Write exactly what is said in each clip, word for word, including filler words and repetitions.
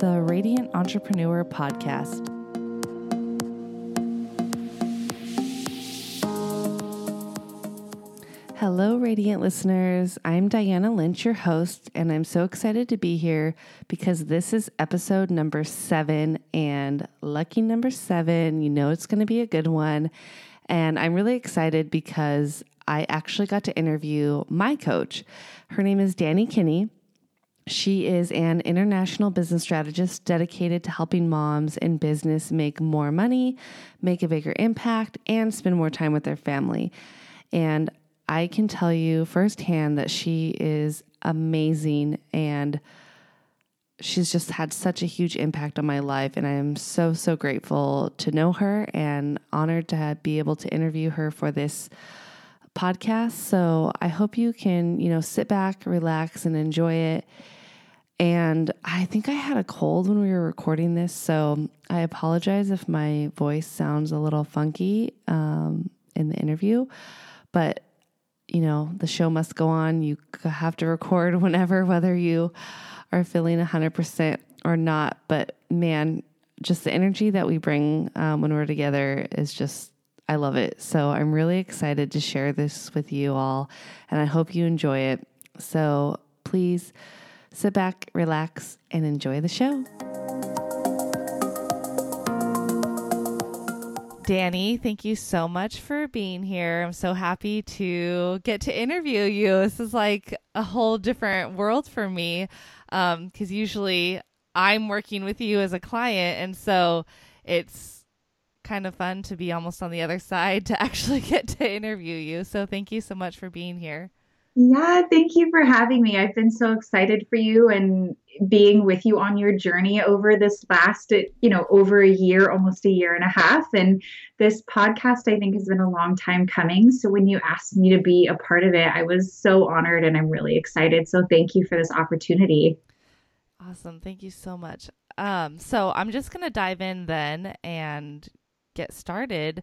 The Radiant Entrepreneur podcast. Hello, Radiant listeners. I'm Diana Lynch, your host, and I'm so excited to be here because this is episode number seven, and lucky number seven, you know it's going to be a good one. And I'm really excited because I actually got to interview my coach. Her name is Dani Kenney. She is an international business strategist dedicated to helping moms in business make more money, make a bigger impact, and spend more time with their family. And I can tell you firsthand that she is amazing, and she's just had such a huge impact on my life, and I am so, so grateful to know her and honored to be able to interview her for this podcast. So I hope you can, you know, sit back, relax, and enjoy it. And I think I had a cold when we were recording this, so I apologize if my voice sounds a little funky um, in the interview, but you know, the show must go on. You have to record whenever, whether you are feeling one hundred percent or not. But man, just the energy that we bring um, when we're together is just, I love it. So I'm really excited to share this with you all, and I hope you enjoy it. So please sit back, relax, and enjoy the show. Dani, thank you so much for being here. I'm so happy to get to interview you. This is like a whole different world for me, um, because usually I'm working with you as a client, and so it's kind of fun to be almost on the other side to actually get to interview you. So thank you so much for being here. Yeah, thank you for having me. I've been so excited for you and being with you on your journey over this last, you know, over a year, almost a year and a half. And this podcast, I think, has been a long time coming. So when you asked me to be a part of it, I was so honored, and I'm really excited. So thank you for this opportunity. Awesome. Thank you so much. Um, so I'm just going to dive in then and get started.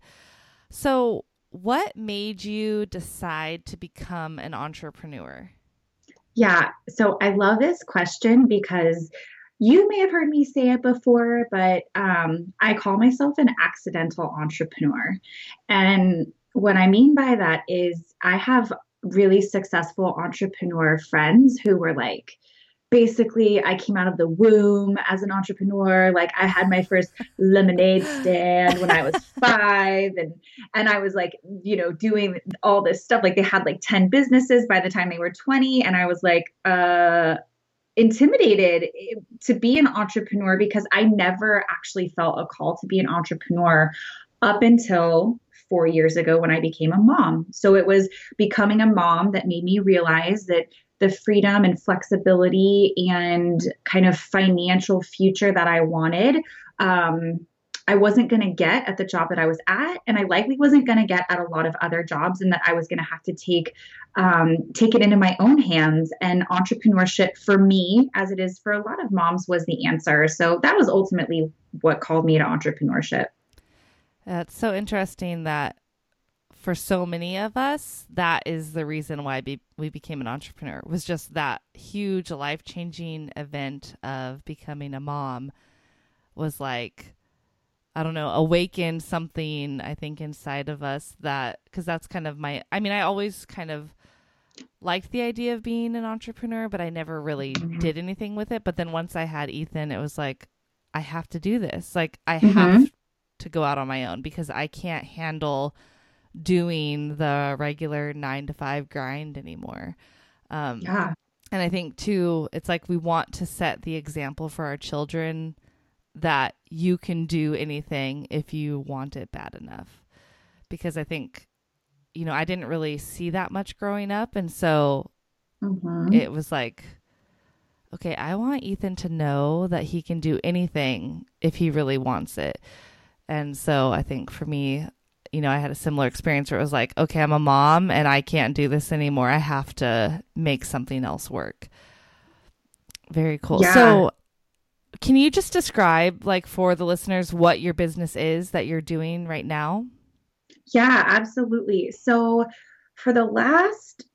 So what made you decide to become an entrepreneur? Yeah. So I love this question because you may have heard me say it before, but um, I call myself an accidental entrepreneur. And what I mean by that is I have really successful entrepreneur friends who were like, basically, I came out of the womb as an entrepreneur. Like, I had my first lemonade stand when I was five, and and I was like, you know, doing all this stuff. Like, they had like ten businesses by the time they were twenty, and I was like, uh, intimidated to be an entrepreneur because I never actually felt a call to be an entrepreneur up until four years ago when I became a mom. So it was becoming a mom that made me realize that the freedom and flexibility and kind of financial future that I wanted, um, I wasn't going to get at the job that I was at, and I likely wasn't going to get at a lot of other jobs, and that I was going to have to take um, take it into my own hands. And entrepreneurship for me, as it is for a lot of moms, was the answer. So that was ultimately what called me to entrepreneurship. That's so interesting that for so many of us, that is the reason why be- we became an entrepreneur, was just that huge life-changing event of becoming a mom was like, I don't know, awakened something, I think, inside of us that, because that's kind of my, I mean, I always kind of liked the idea of being an entrepreneur, but I never really did anything with it. But then once I had Ethan, it was like, I have to do this. Like, I mm-hmm. have to go out on my own because I can't handle doing the regular nine to five grind anymore. Um, yeah. And I think too, it's like we want to set the example for our children that you can do anything if you want it bad enough. Because I think, you know, I didn't really see that much growing up. And so mm-hmm. it was like, okay, I want Ethan to know that he can do anything if he really wants it. And so I think for me, you know, I had a similar experience where it was like, okay, I'm a mom and I can't do this anymore. I have to make something else work. Very cool. Yeah. So can you just describe, like, for the listeners, what your business is that you're doing right now? Yeah, absolutely. So for the last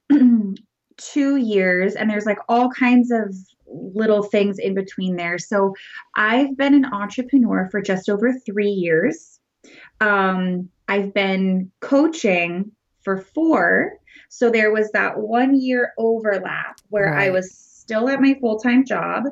two years, and there's like all kinds of little things in between there. So I've been an entrepreneur for just over three years. Um, I've been coaching for four. So there was that one year overlap where right. I was still at my full-time job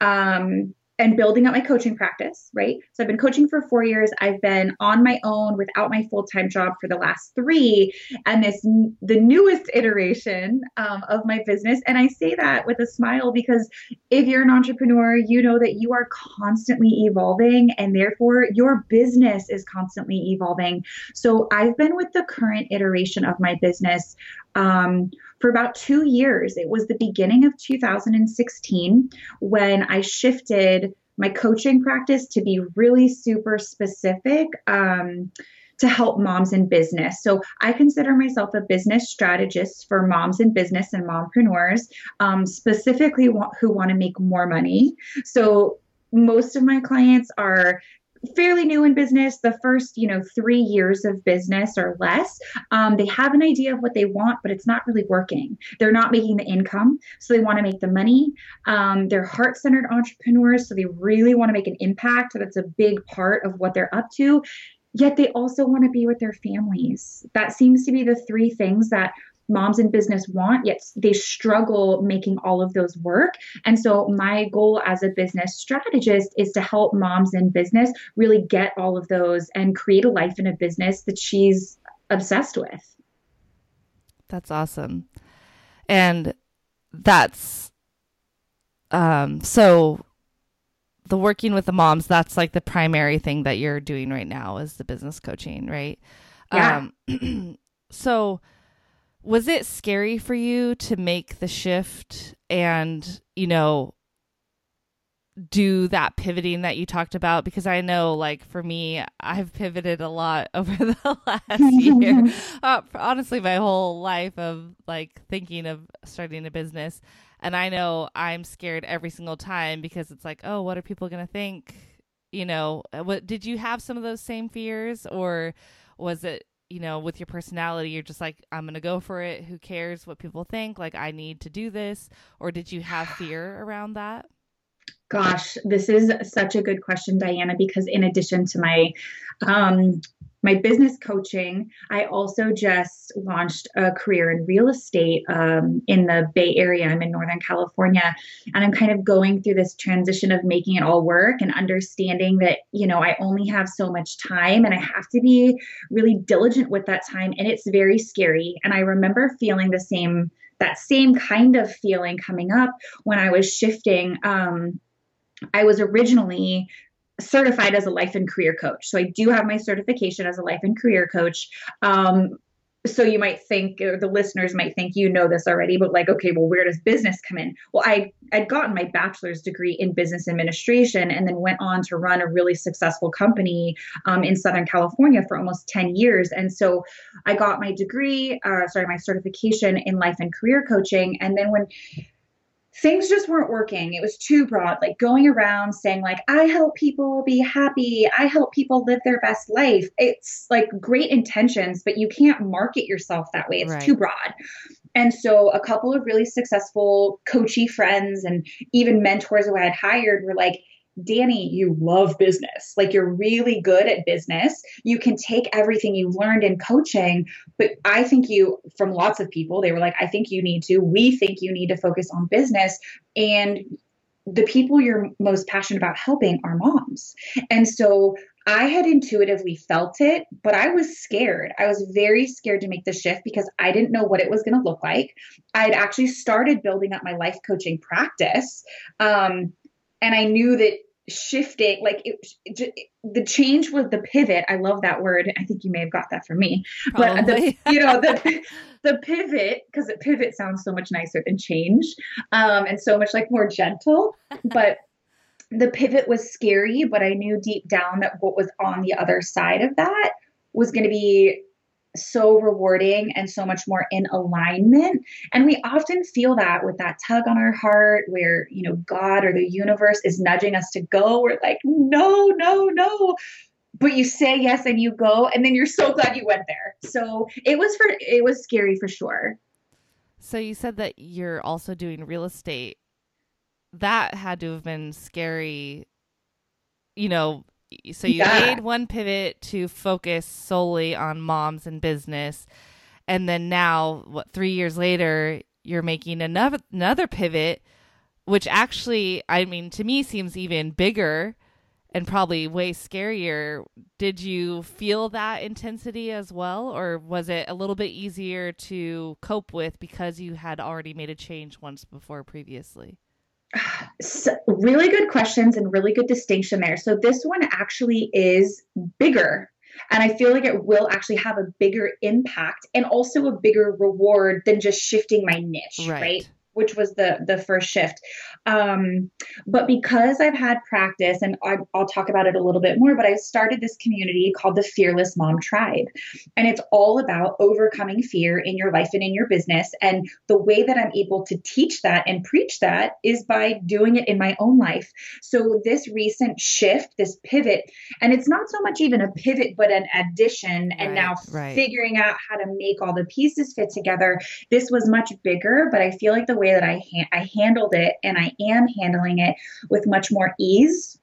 um, and building up my coaching practice, right? So I've been coaching for four years. I've been on my own without my full-time job for the last three, and this the newest iteration um, of my business. And I say that with a smile because if you're an entrepreneur, you know that you are constantly evolving, and therefore your business is constantly evolving. So I've been with the current iteration of my business um, for about two years. It was the beginning of two thousand sixteen when I shifted my coaching practice to be really super specific um, to help moms in business. So I consider myself a business strategist for moms in business and mompreneurs, um, specifically who want to make more money. So most of my clients are fairly new in business, the first, you know, three years of business or less. Um, they have an idea of what they want, but it's not really working. They're not making the income, so they want to make the money. Um, they're heart-centered entrepreneurs, so they really want to make an impact. So that's a big part of what they're up to. Yet they also want to be with their families. That seems to be the three things that moms in business want, yet they struggle making all of those work. And so my goal as a business strategist is to help moms in business really get all of those and create a life in a business that she's obsessed with. That's awesome. And that's, um, so the working with the moms, that's like the primary thing that you're doing right now is the business coaching, right? Yeah. Um, so was it scary for you to make the shift and, you know, do that pivoting that you talked about? Because I know, like, for me, I've pivoted a lot over the last year, uh, honestly, my whole life of like thinking of starting a business. And I know I'm scared every single time because it's like, oh, what are people going to think? You know, what did you have some of those same fears, or was it, you know, with your personality, you're just like, I'm going to go for it. Who cares what people think? Like, I need to do this. Or did you have fear around that? Gosh, this is such a good question, Diana, because in addition to my, um, my business coaching, I also just launched a career in real estate um, in the Bay Area. I'm in Northern California, and I'm kind of going through this transition of making it all work and understanding that, you know, I only have so much time and I have to be really diligent with that time. And it's very scary. And I remember feeling the same, that same kind of feeling coming up when I was shifting. Um, I was originally certified as a life and career coach. So I do have my certification as a life and career coach. Um, so you might think, or the listeners might think, you know this already, but like, okay, well, where does business come in? Well, I, I'd gotten my bachelor's degree in business administration and then went on to run a really successful company um, in Southern California for almost ten years. And so I got my degree, uh, sorry, my certification in life and career coaching. And then when things just weren't working, it was too broad, like going around saying like, I help people be happy. I help people live their best life. It's like great intentions, but you can't market yourself that way. It's right. too broad. And so a couple of really successful coachy friends and even mentors who I had hired were like, Dani, you love business. Like, you're really good at business. You can take everything you've learned in coaching, but I think you, from lots of people, they were like, I think you need to, we think you need to focus on business. And the people you're most passionate about helping are moms. And so I had intuitively felt it, but I was scared. I was very scared to make the shift because I didn't know what it was going to look like. I'd actually started building up my life coaching practice. Um, And I knew that shifting, like it, it, the change was the pivot. I love that word. I think you may have got that from me. Probably. But the, you know, the the pivot, because pivot sounds so much nicer than change, um, and so much like more gentle. But the pivot was scary. But I knew deep down that what was on the other side of that was going to be so rewarding and so much more in alignment. And we often feel that with that tug on our heart where, you know, God or the universe is nudging us to go. We're like, no, no, no. But you say yes and you go, and then you're so glad you went there. So it was for, it was scary for sure. So you said that you're also doing real estate. that had to have been scary, you know. So you yeah. made one pivot to focus solely on moms and business. And then now, what, three years later, you're making another another pivot, which actually, I mean, to me seems even bigger and probably way scarier. Did you feel that intensity as well? Or was it a little bit easier to cope with because you had already made a change once before previously? So really good questions and really good distinction there. So this one actually is bigger, and I feel like it will actually have a bigger impact and also a bigger reward than just shifting my niche, right? right? Which was the the first shift. Um, but because I've had practice, and I, I'll talk about it a little bit more, but I started this community called the Fearless Mom Tribe. And it's all about overcoming fear in your life and in your business. And the way that I'm able to teach that and preach that is by doing it in my own life. So this recent shift, this pivot, and it's not so much even a pivot, but an addition, and right, now right. figuring out how to make all the pieces fit together. This was much bigger, but I feel like the way that I ha- I handled it, and I am handling it with much more ease.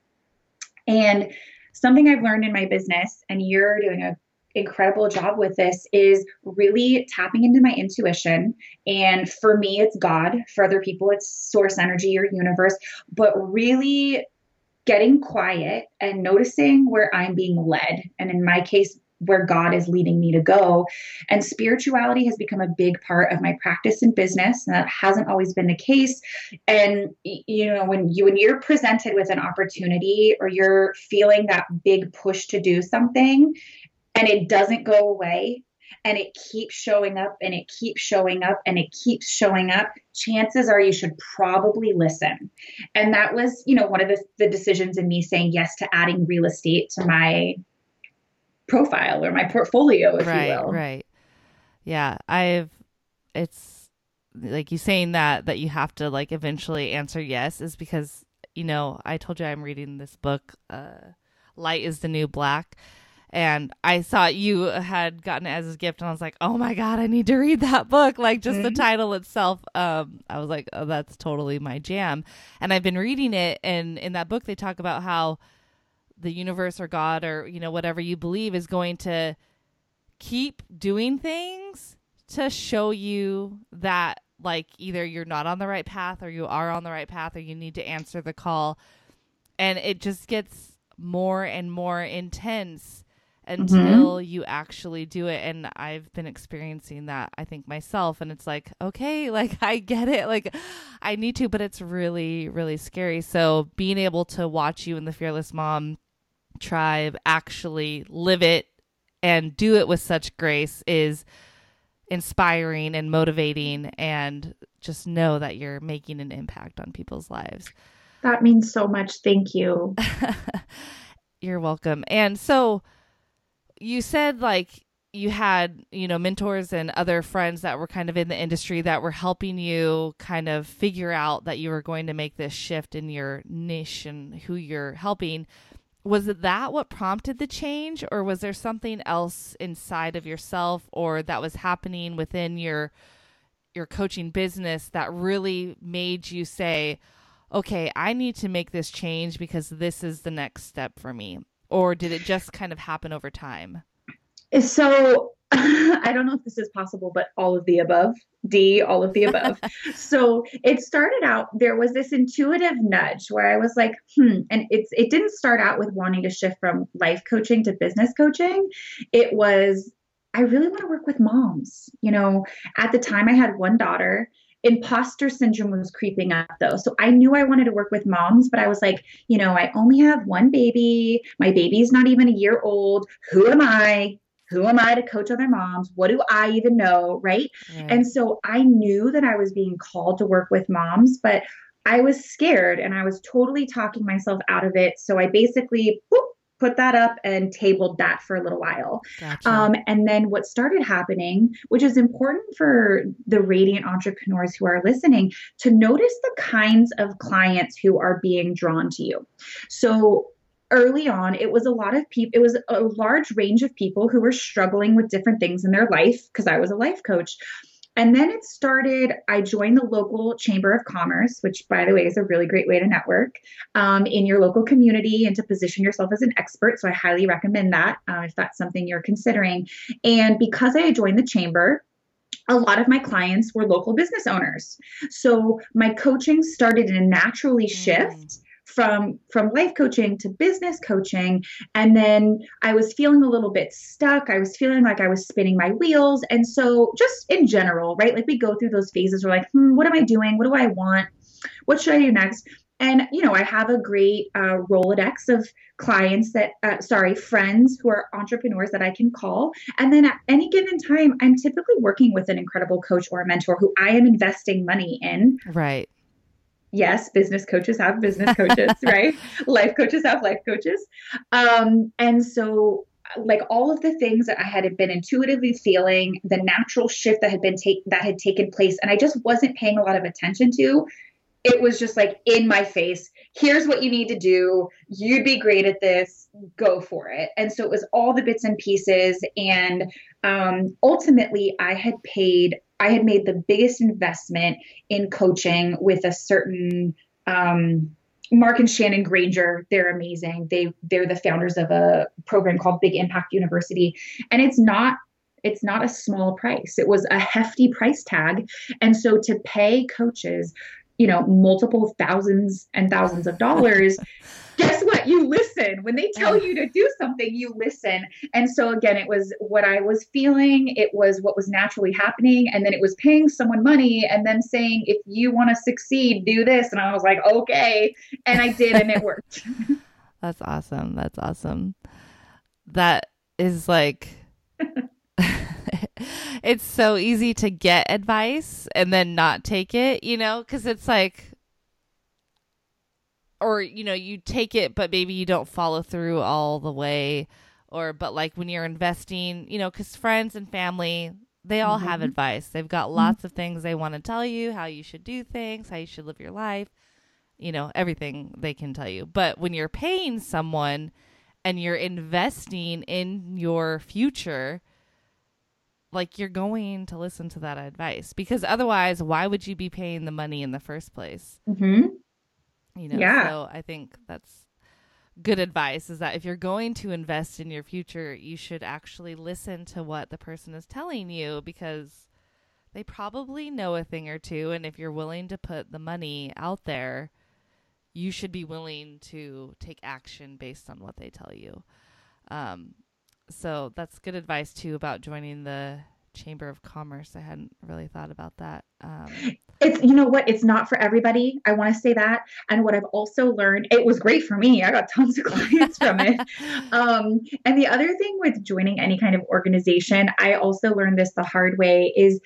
And something I've learned in my business, and you're doing an incredible job with this, is really tapping into my intuition. And for me, it's God. For other people, it's source energy or universe. But really getting quiet and noticing where I'm being led. And in my case, where God is leading me to go. And spirituality has become a big part of my practice in business. And that hasn't always been the case. And, you know, when you, when you're presented with an opportunity, or you're feeling that big push to do something and it doesn't go away, and it keeps showing up and it keeps showing up and it keeps showing up, chances are you should probably listen. And that was, you know, one of the, the decisions in me saying yes to adding real estate to my profile or my portfolio, if right, you will. Right. Yeah. I've, it's like you saying that, that you have to like eventually answer yes, is because, you know, I told you I'm reading this book, uh, Light is the New Black. And I saw you had gotten it as a gift, and I was like, oh my God, I need to read that book. Like, just mm-hmm. the title itself. Um, I was like, oh, that's totally my jam. And I've been reading it. And in that book, they talk about how the universe or God, or, you know, whatever you believe, is going to keep doing things to show you that, like, either you're not on the right path, or you are on the right path, or you need to answer the call. And it just gets more and more intense until mm-hmm. you actually do it. And I've been experiencing that, I think, myself. And it's like, okay, like, I get it. Like, I need to, but it's really, really scary. So being able to watch you in the Fearless Mom Tribe actually live it and do it with such grace is inspiring and motivating, and just know that you're making an impact on people's lives. That means so much. Thank you. You're welcome. And so you said, like, you had, you know, mentors and other friends that were kind of in the industry that were helping you kind of figure out that you were going to make this shift in your niche and who you're helping. Was that what prompted the change, or was there something else inside of yourself, or that was happening within your your coaching business that really made you say, okay, I need to make this change because this is the next step for me? Or did it just kind of happen over time? So I don't know if this is possible, but all of the above. D, all of the above. So it started out, there was this intuitive nudge where I was like, hmm, and it's, it didn't start out with wanting to shift from life coaching to business coaching. It was, I really want to work with moms. You know, at the time I had one daughter. Imposter syndrome was creeping up, though. So I knew I wanted to work with moms, but I was like, you know, I only have one baby. My baby's not even a year old. Who am I? Who am I to coach other moms? What do I even know? Right. Mm. And so I knew that I was being called to work with moms, but I was scared, and I was totally talking myself out of it. So I basically boop, put that up and tabled that for a little while. Gotcha. Um, and then what started happening, which is important for the radiant entrepreneurs who are listening, to notice the kinds of clients who are being drawn to you. So early on, it was a lot of people, it was a large range of people who were struggling with different things in their life, because I was a life coach. And then it started, I joined the local Chamber of Commerce, which, by the way, is a really great way to network um, in your local community and to position yourself as an expert. So I highly recommend that uh, if that's something you're considering. And because I joined the chamber, a lot of my clients were local business owners. So my coaching started to naturally shift mm. from, from life coaching to business coaching. And then I was feeling a little bit stuck. I was feeling like I was spinning my wheels. And so just in general, right? Like we go through those phases. We're like, hmm, what am I doing? What do I want? What should I do next? And, you know, I have a great uh, Rolodex of clients that, uh, sorry, friends who are entrepreneurs that I can call. And then at any given time, I'm typically working with an incredible coach or a mentor who I am investing money in. Right. Yes, business coaches have business coaches, right? Life coaches have life coaches. Um, and so like all of the things that I had been intuitively feeling, the natural shift that had been ta- that had taken place, and I just wasn't paying a lot of attention to. It was just like in my face, here's what you need to do. You'd be great at this. Go for it. And so it was all the bits and pieces. And um, ultimately, I had paid, I had made the biggest investment in coaching with a certain um, Mark and Shannon Granger. They're amazing. They, they're the founders of a program called Big Impact University. And it's not It's not a small price. It was a hefty price tag. And so to pay coaches, you know, multiple thousands and thousands of dollars, guess what? You listen. When they tell you to do something, you listen. And so again, it was what I was feeling. It was what was naturally happening. And then it was paying someone money and then saying, if you want to succeed, do this. And I was like, okay. And I did, and it worked. That's awesome. That's awesome. That is like... It's so easy to get advice and then not take it, you know, because it's like, or, you know, you take it, but maybe you don't follow through all the way. Or, but like when you're investing, you know, because friends and family, they all mm-hmm. have advice. They've got lots mm-hmm. of things they want to tell you, how you should do things, how you should live your life, you know, everything they can tell you. But when you're paying someone and you're investing in your future, like you're going to listen to that advice, because otherwise, why would you be paying the money in the first place? Mm-hmm. You know, yeah. So I think that's good advice, is that if you're going to invest in your future, you should actually listen to what the person is telling you, because they probably know a thing or two. And if you're willing to put the money out there, you should be willing to take action based on what they tell you. Um, So that's good advice, too, about joining the Chamber of Commerce. I hadn't really thought about that. Um, it's, you know what? It's not for everybody. I want to say that. And what I've also learned, it was great for me. I got tons of clients from it. Um, and the other thing with joining any kind of organization, I also learned this the hard way, is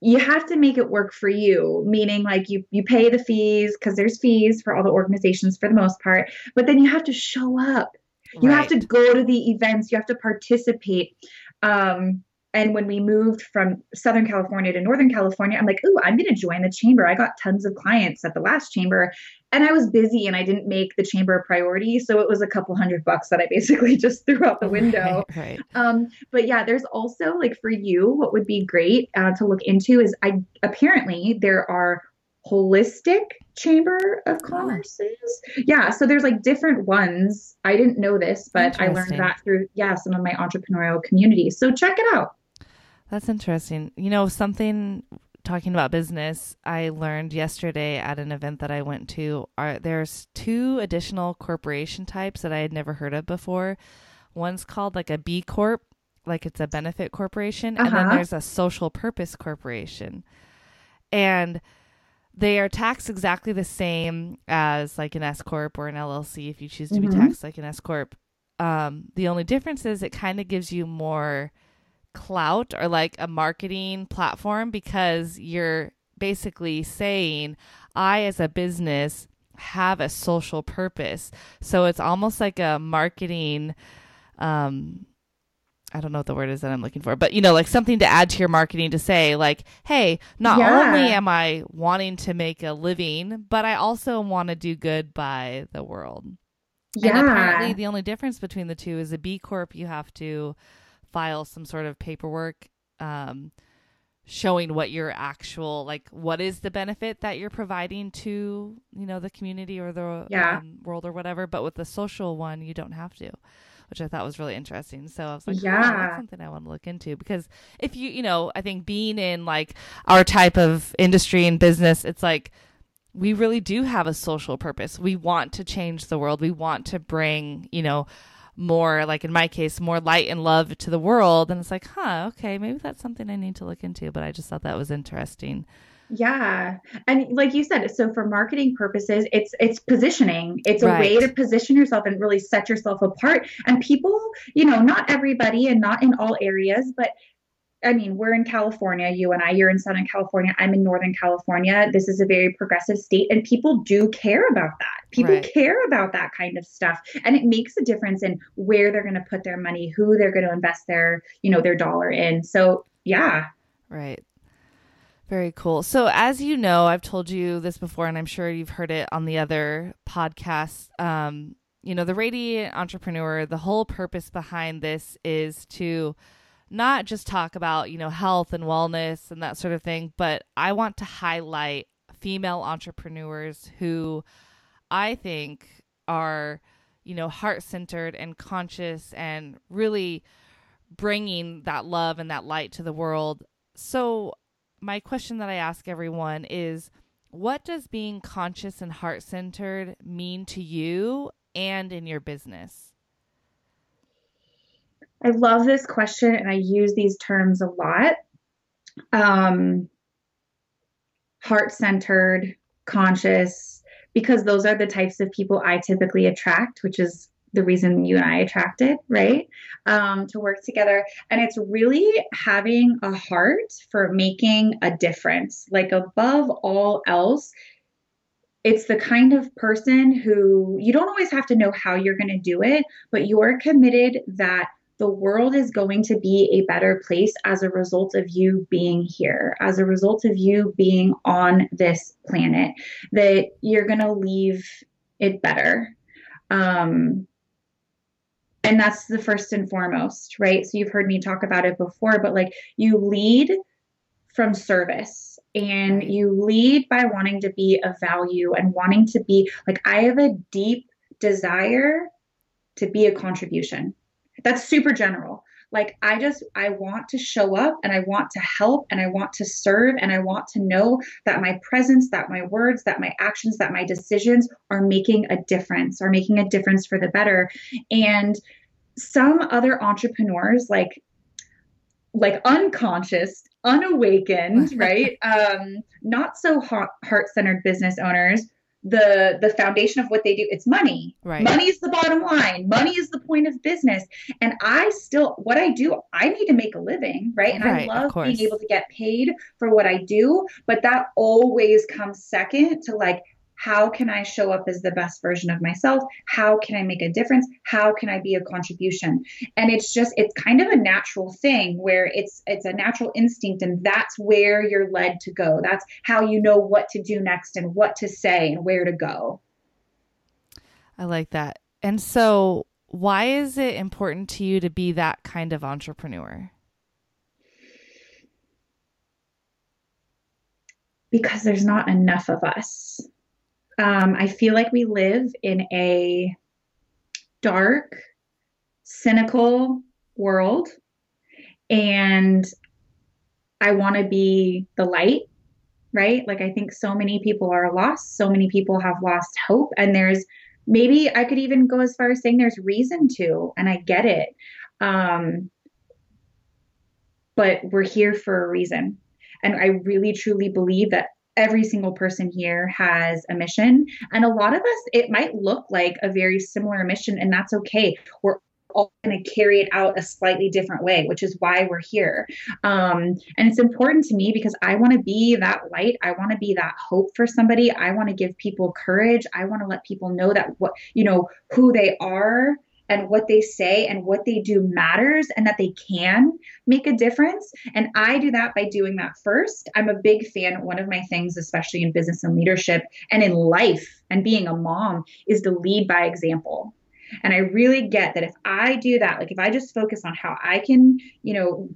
you have to make it work for you, meaning like you, you pay the fees, because there's fees for all the organizations for the most part, but then you have to show up. You right. have to go to the events. You have to participate. Um, and when we moved from Southern California to Northern California, I'm like, ooh, I'm going to join the chamber. I got tons of clients at the last chamber, and I was busy and I didn't make the chamber a priority. So it was a couple hundred bucks that I basically just threw out the window. Right, right. Um, but yeah, there's also like for you, what would be great uh, to look into is I apparently there are holistic chamber of commerces. Yeah. So there's like different ones. I didn't know this, but I learned that through, yeah, some of my entrepreneurial community. So check it out. That's interesting. You know, something talking about business, I learned yesterday at an event that I went to, are there's two additional corporation types that I had never heard of before. One's called like a B Corp, like it's a benefit corporation. Uh-huh. And then there's a social purpose corporation. And they are taxed exactly the same as like an S-Corp or an L L C if you choose to mm-hmm. be taxed like an S-Corp. Um, the only difference is it kind of gives you more clout or like a marketing platform, because you're basically saying, I as a business have a social purpose. So it's almost like a marketing um I don't know what the word is that I'm looking for, but, you know, like something to add to your marketing to say like, hey, not yeah. only am I wanting to make a living, but I also want to do good by the world. Yeah. And apparently the only difference between the two is a B Corp. You have to file some sort of paperwork um, showing what your actual, like, what is the benefit that you're providing to, you know, the community or the yeah. um, world or whatever. But with the social one, you don't have to, which I thought was really interesting. So I was like, yeah, oh, that's something I want to look into, because if you, you know, I think being in like our type of industry and business, it's like, we really do have a social purpose. We want to change the world. We want to bring, you know, more, like in my case, more light and love to the world. And it's like, huh, okay, maybe that's something I need to look into. But I just thought that was interesting. Yeah. And like you said, so for marketing purposes, it's, it's positioning. It's right. a way to position yourself and really set yourself apart. And people, you know, not everybody and not in all areas, but I mean, we're in California, you and I, you're in Southern California, I'm in Northern California. This is a very progressive state, and people do care about that. People right. care about that kind of stuff. And it makes a difference in where they're going to put their money, who they're going to invest their, you know, their dollar in. So yeah. Right. Very cool. So as you know, I've told you this before, and I'm sure you've heard it on the other podcasts. Um, you know, The Radiant Entrepreneur, the whole purpose behind this is to not just talk about, you know, health and wellness and that sort of thing, but I want to highlight female entrepreneurs who I think are, you know, heart-centered and conscious and really bringing that love and that light to the world. So my question that I ask everyone is, what does being conscious and heart-centered mean to you and in your business? I love this question, and I use these terms a lot. Um, heart-centered, conscious, because those are the types of people I typically attract, which is the reason you and I attracted, right? Um, to work together. And it's really having a heart for making a difference. Like, above all else, it's the kind of person who, you don't always have to know how you're going to do it, but you're committed that the world is going to be a better place as a result of you being here, as a result of you being on this planet, that you're going to leave it better. Um, and that's the first and foremost, right? So you've heard me talk about it before, but like, you lead from service, and you lead by wanting to be of value and wanting to be like, I have a deep desire to be a contribution. That's super general. Like, I just, I want to show up, and I want to help, and I want to serve, and I want to know that my presence, that my words, that my actions, that my decisions are making a difference, are making a difference for the better. And some other entrepreneurs, like, like unconscious, unawakened, right? Um, not so heart-centered business owners, the the foundation of what they do, it's money. Right. Money is the bottom line. Money is the point of business. And I still, what I do, I need to make a living, right? And right, I love being able to get paid for what I do, but that always comes second to like, how can I show up as the best version of myself? How can I make a difference? How can I be a contribution? And it's just, it's kind of a natural thing where it's, it's a natural instinct, and that's where you're led to go. That's how you know what to do next and what to say and where to go. I like that. And so why is it important to you to be that kind of entrepreneur? Because there's not enough of us. Um, I feel like we live in a dark, cynical world, and I want to be the light, right? Like, I think so many people are lost. So many people have lost hope, and there's, maybe I could even go as far as saying there's reason to, and I get it. Um, but we're here for a reason. And I really, truly believe that every single person here has a mission. And a lot of us, it might look like a very similar mission, and that's okay. We're all going to carry it out a slightly different way, which is why we're here. Um, and it's important to me because I want to be that light. I want to be that hope for somebody. I want to give people courage. I want to let people know that what, you know, who they are and what they say and what they do matters, and that they can make a difference. And I do that by doing that first. I'm a big fan. One of my things, especially in business and leadership and in life and being a mom, is to lead by example. And I really get that if I do that, like if I just focus on how I can, you know,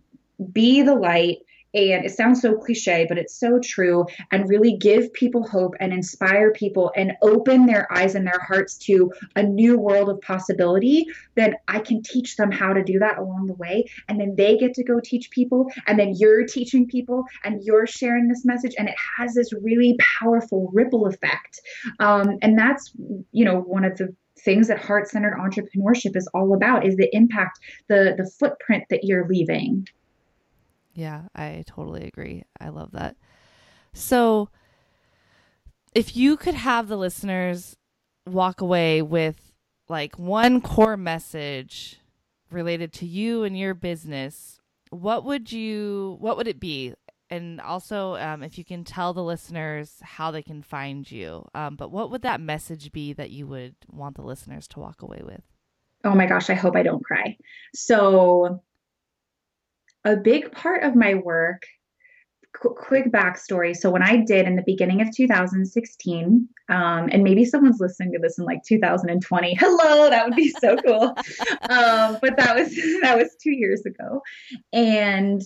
be the light, And it sounds so cliche, but it's so true, and really give people hope and inspire people and open their eyes and their hearts to a new world of possibility, then I can teach them how to do that along the way. And then they get to go teach people, and then you're teaching people and you're sharing this message, and it has this really powerful ripple effect. Um, and that's, you know, one of the things that heart-centered entrepreneurship is all about, is the impact, the the footprint that you're leaving. Yeah, I totally agree. I love that. So if you could have the listeners walk away with like one core message related to you and your business, what would you, what would it be? And also, um, if you can tell the listeners how they can find you, um, but what would that message be that you would want the listeners to walk away with? Oh my gosh, I hope I don't cry. So a big part of my work, qu- quick backstory. So when I did in the beginning of two thousand sixteen, um, and maybe someone's listening to this in like two thousand twenty, hello, that would be so cool. um, but that was, that was two years ago. And,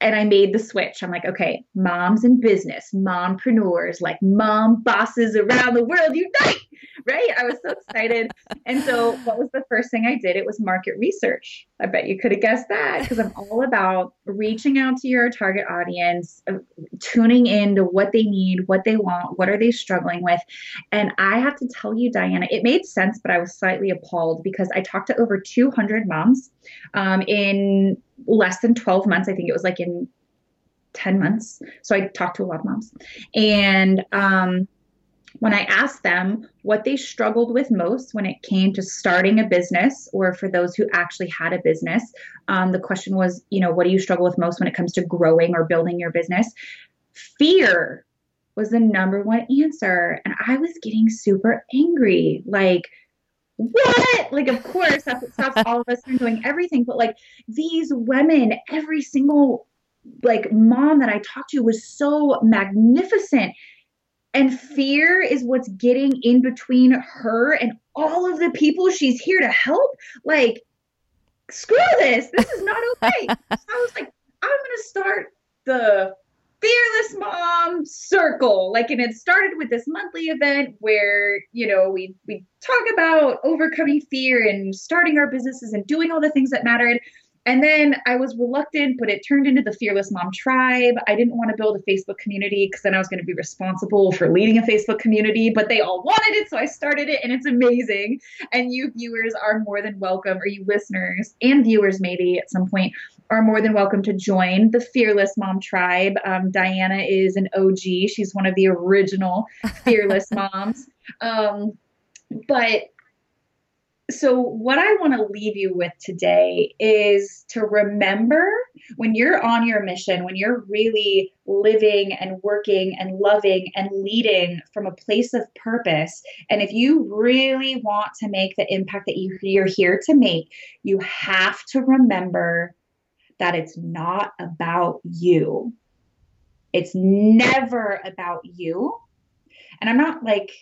and I made the switch. I'm like, okay, moms in business, mompreneurs, like mom bosses around the world, unite, right? I was so excited. And so what was the first thing I did? It was market research. I bet you could have guessed that, because I'm all about reaching out to your target audience, tuning in to what they need, what they want, what are they struggling with. And I have to tell you, Diana, it made sense, but I was slightly appalled because I talked to over two hundred moms um, in less than twelve months. I think it was like in ten months. So I talked to a lot of moms. And um, when I asked them what they struggled with most when it came to starting a business, or for those who actually had a business, um, the question was, you know, what do you struggle with most when it comes to growing or building your business? Fear was the number one answer. And I was getting super angry. Like, what? Like, of course, that's what stops all of us from doing everything. But like, these women, every single like mom that I talked to was so magnificent. And fear is what's getting in between her and all of the people she's here to help. Like, screw this. This is not okay. So I was like, I'm going to start the Fearless Mom Circle. Like, and it started with this monthly event where, you know, we, we talk about overcoming fear and starting our businesses and doing all the things that mattered. And then I was reluctant, but it turned into the Fearless Mom Tribe. I didn't want to build a Facebook community because then I was going to be responsible for leading a Facebook community, but they all wanted it. So I started it, and it's amazing. And you viewers are more than welcome, or you listeners and viewers maybe at some point are more than welcome to join the Fearless Mom Tribe. Um, Diana is an O G. She's one of the original Fearless Moms. Um, but So what I want to leave you with today is to remember, when you're on your mission, when you're really living and working and loving and leading from a place of purpose, and if you really want to make the impact that you're here to make, you have to remember that it's not about you. It's never about you. And I'm not like...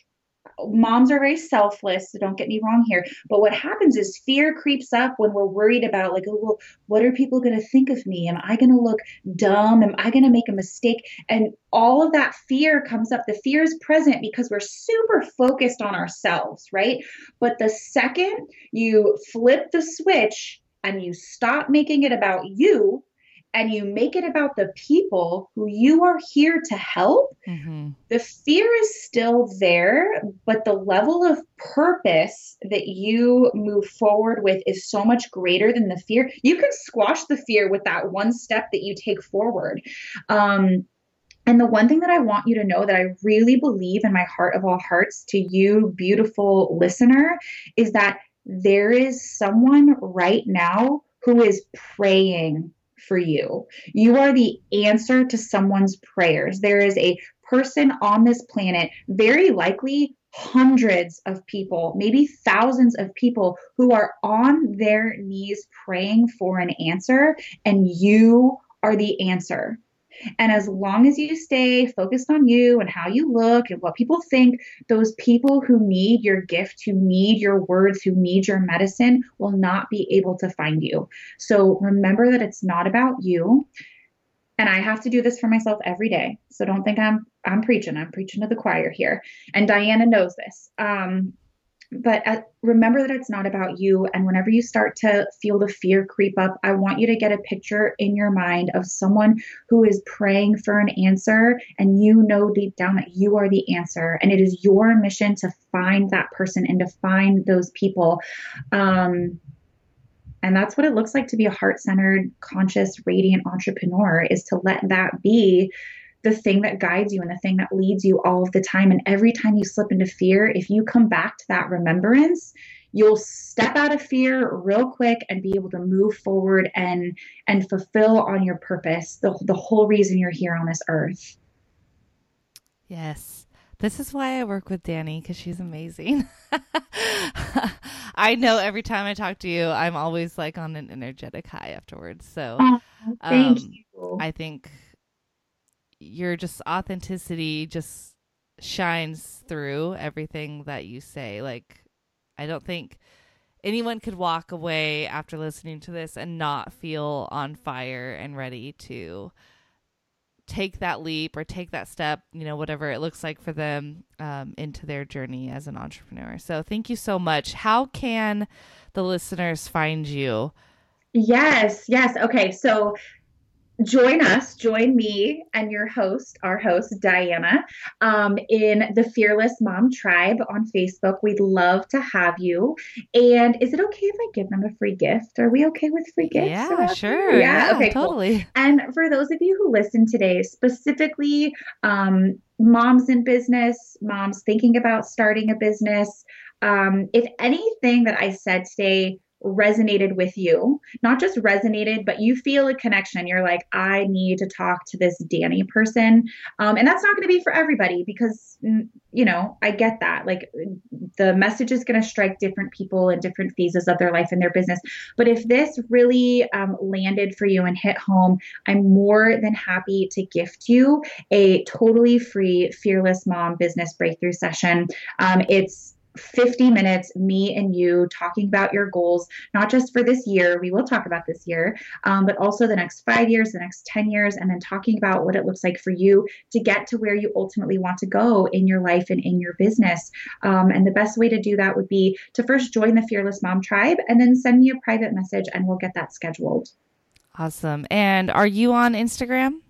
moms are very selfless, so don't get me wrong here. But what happens is fear creeps up when we're worried about like, oh, well, what are people going to think of me? Am I going to look dumb? Am I going to make a mistake? And all of that fear comes up. The fear is present because we're super focused on ourselves, right? But the second you flip the switch and you stop making it about you and you make it about the people who you are here to help, mm-hmm. the fear is still there, but the level of purpose that you move forward with is so much greater than the fear. You can squash the fear with that one step that you take forward. Um, and the one thing that I want you to know that I really believe in my heart of all hearts to you, beautiful listener, is that there is someone right now who is praying for you. You are the answer to someone's prayers. There is a person on this planet, very likely hundreds of people, maybe thousands of people, who are on their knees praying for an answer, and you are the answer. And as long as you stay focused on you and how you look and what people think, those people who need your gift, who need your words, who need your medicine will not be able to find you. So remember that it's not about you. And I have to do this for myself every day. So don't think I'm, I'm preaching. I'm preaching to the choir here. And Diana knows this. Um, but uh, remember that it's not about you. And whenever you start to feel the fear creep up, I want you to get a picture in your mind of someone who is praying for an answer. And you know deep down that you are the answer. And it is your mission to find that person and to find those people. Um, and that's what it looks like to be a heart-centered, conscious, radiant entrepreneur, is to let that be the thing that guides you and the thing that leads you all of the time. And every time you slip into fear, if you come back to that remembrance, you'll step out of fear real quick and be able to move forward and and fulfill on your purpose, the, the whole reason you're here on this earth. Yes. This is why I work with Dani, because she's amazing. I know every time I talk to you, I'm always like on an energetic high afterwards. So oh, thank um, you. I think your just authenticity just shines through everything that you say. Like, I don't think anyone could walk away after listening to this and not feel on fire and ready to take that leap or take that step, you know, whatever it looks like for them, um, into their journey as an entrepreneur. So thank you so much. How can the listeners find you? Yes. Yes. Okay. So join us, join me and your host, our host, Diana, um, in the Fearless Mom Tribe on Facebook. We'd love to have you. And is it okay if I give them a free gift? Are we okay with free gifts? Yeah, sure. Yeah, yeah, okay, totally. Cool. And for those of you who listen today, specifically um, moms in business, moms thinking about starting a business, um, if anything that I said today resonated with you, not just resonated, but you feel a connection. You're like, I need to talk to this Dani person. Um, and that's not going to be for everybody, because, you know, I get that. Like, the message is going to strike different people in different phases of their life and their business. But if this really um, landed for you and hit home, I'm more than happy to gift you a totally free Fearless Mom Business Breakthrough session. Um, it's fifty minutes, me and you talking about your goals, not just for this year, we will talk about this year, um, but also the next five years, the next ten years, and then talking about what it looks like for you to get to where you ultimately want to go in your life and in your business. Um, and the best way to do that would be to first join the Fearless Mom Tribe and then send me a private message and we'll get that scheduled. Awesome. And are you on Instagram?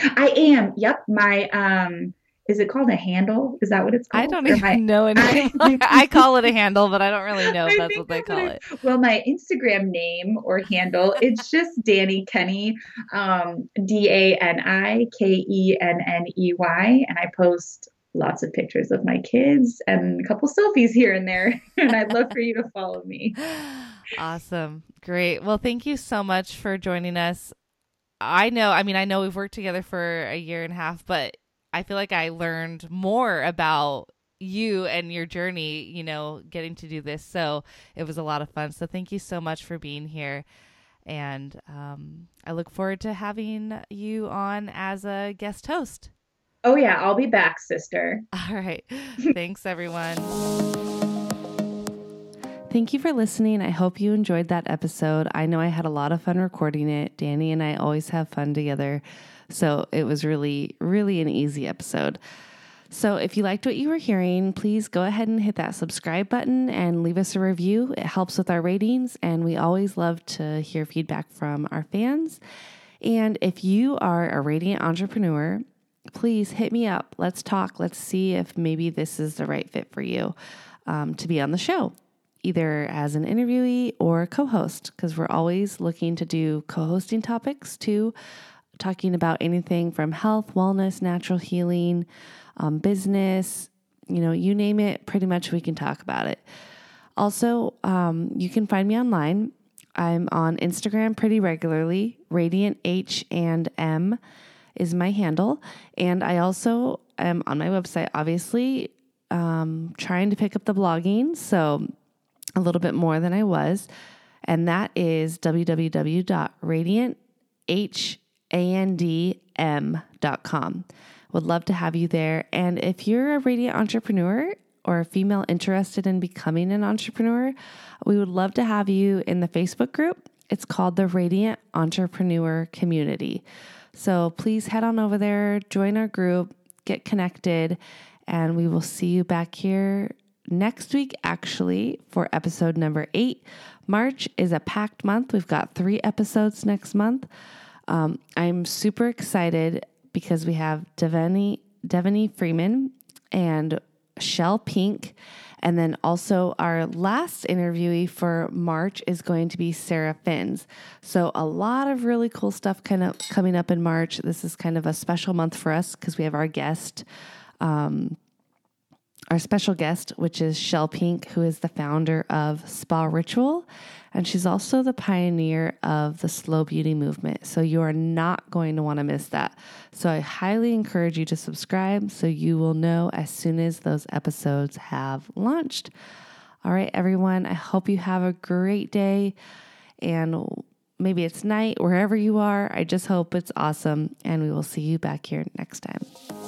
I am. Yep. My, um, Is it called a handle? Is that what it's called? I don't even I, know anymore. I, I call it a handle, but I don't really know if that's what they call it. Well, my Instagram name or handle, it's just Dani Kenney, um, D A N I K E N N E Y. And I post lots of pictures of my kids and a couple selfies here and there. And I'd love for you to follow me. Awesome. Great. Well, thank you so much for joining us. I know, I mean, I know we've worked together for a year and a half, but I feel like I learned more about you and your journey, you know, getting to do this. So it was a lot of fun. So thank you so much for being here. And um, I look forward to having you on as a guest host. Oh, yeah. I'll be back, sister. All right. Thanks, everyone. Thank you for listening. I hope you enjoyed that episode. I know I had a lot of fun recording it. Dani and I always have fun together. So it was really, really an easy episode. So if you liked what you were hearing, please go ahead and hit that subscribe button and leave us a review. It helps with our ratings, and we always love to hear feedback from our fans. And if you are a radiant entrepreneur, please hit me up. Let's talk. Let's see if maybe this is the right fit for you um, to be on the show, either as an interviewee or co-host, because we're always looking to do co-hosting topics too, talking about anything from health, wellness, natural healing, um, business, you know, you name it, pretty much we can talk about it. Also, um, you can find me online. I'm on Instagram pretty regularly. Radiant H and M is my handle. And I also am on my website, obviously, um, trying to pick up the blogging. So a little bit more than I was. And that is w w w dot radiant h and m dot com. Would love to have you there. And if you're a radiant entrepreneur or a female interested in becoming an entrepreneur, we would love to have you in the Facebook group. It's called the Radiant Entrepreneur Community. So please head on over there, join our group, get connected, and we will see you back here next week, actually, for episode number eight. March is a packed month. We've got three episodes next month. Um, I'm super excited because we have Devaney, Devaney Freeman and Shell Pink. And then also our last interviewee for March is going to be Sarah Fins. So a lot of really cool stuff kind of coming up in March. This is kind of a special month for us because we have our guest, um, our special guest, which is Shell Pink, who is the founder of Spa Ritual. And she's also the pioneer of the slow beauty movement. So you are not going to want to miss that. So I highly encourage you to subscribe so you will know as soon as those episodes have launched. All right, everyone, I hope you have a great day. And maybe it's night, wherever you are. I just hope it's awesome. And we will see you back here next time.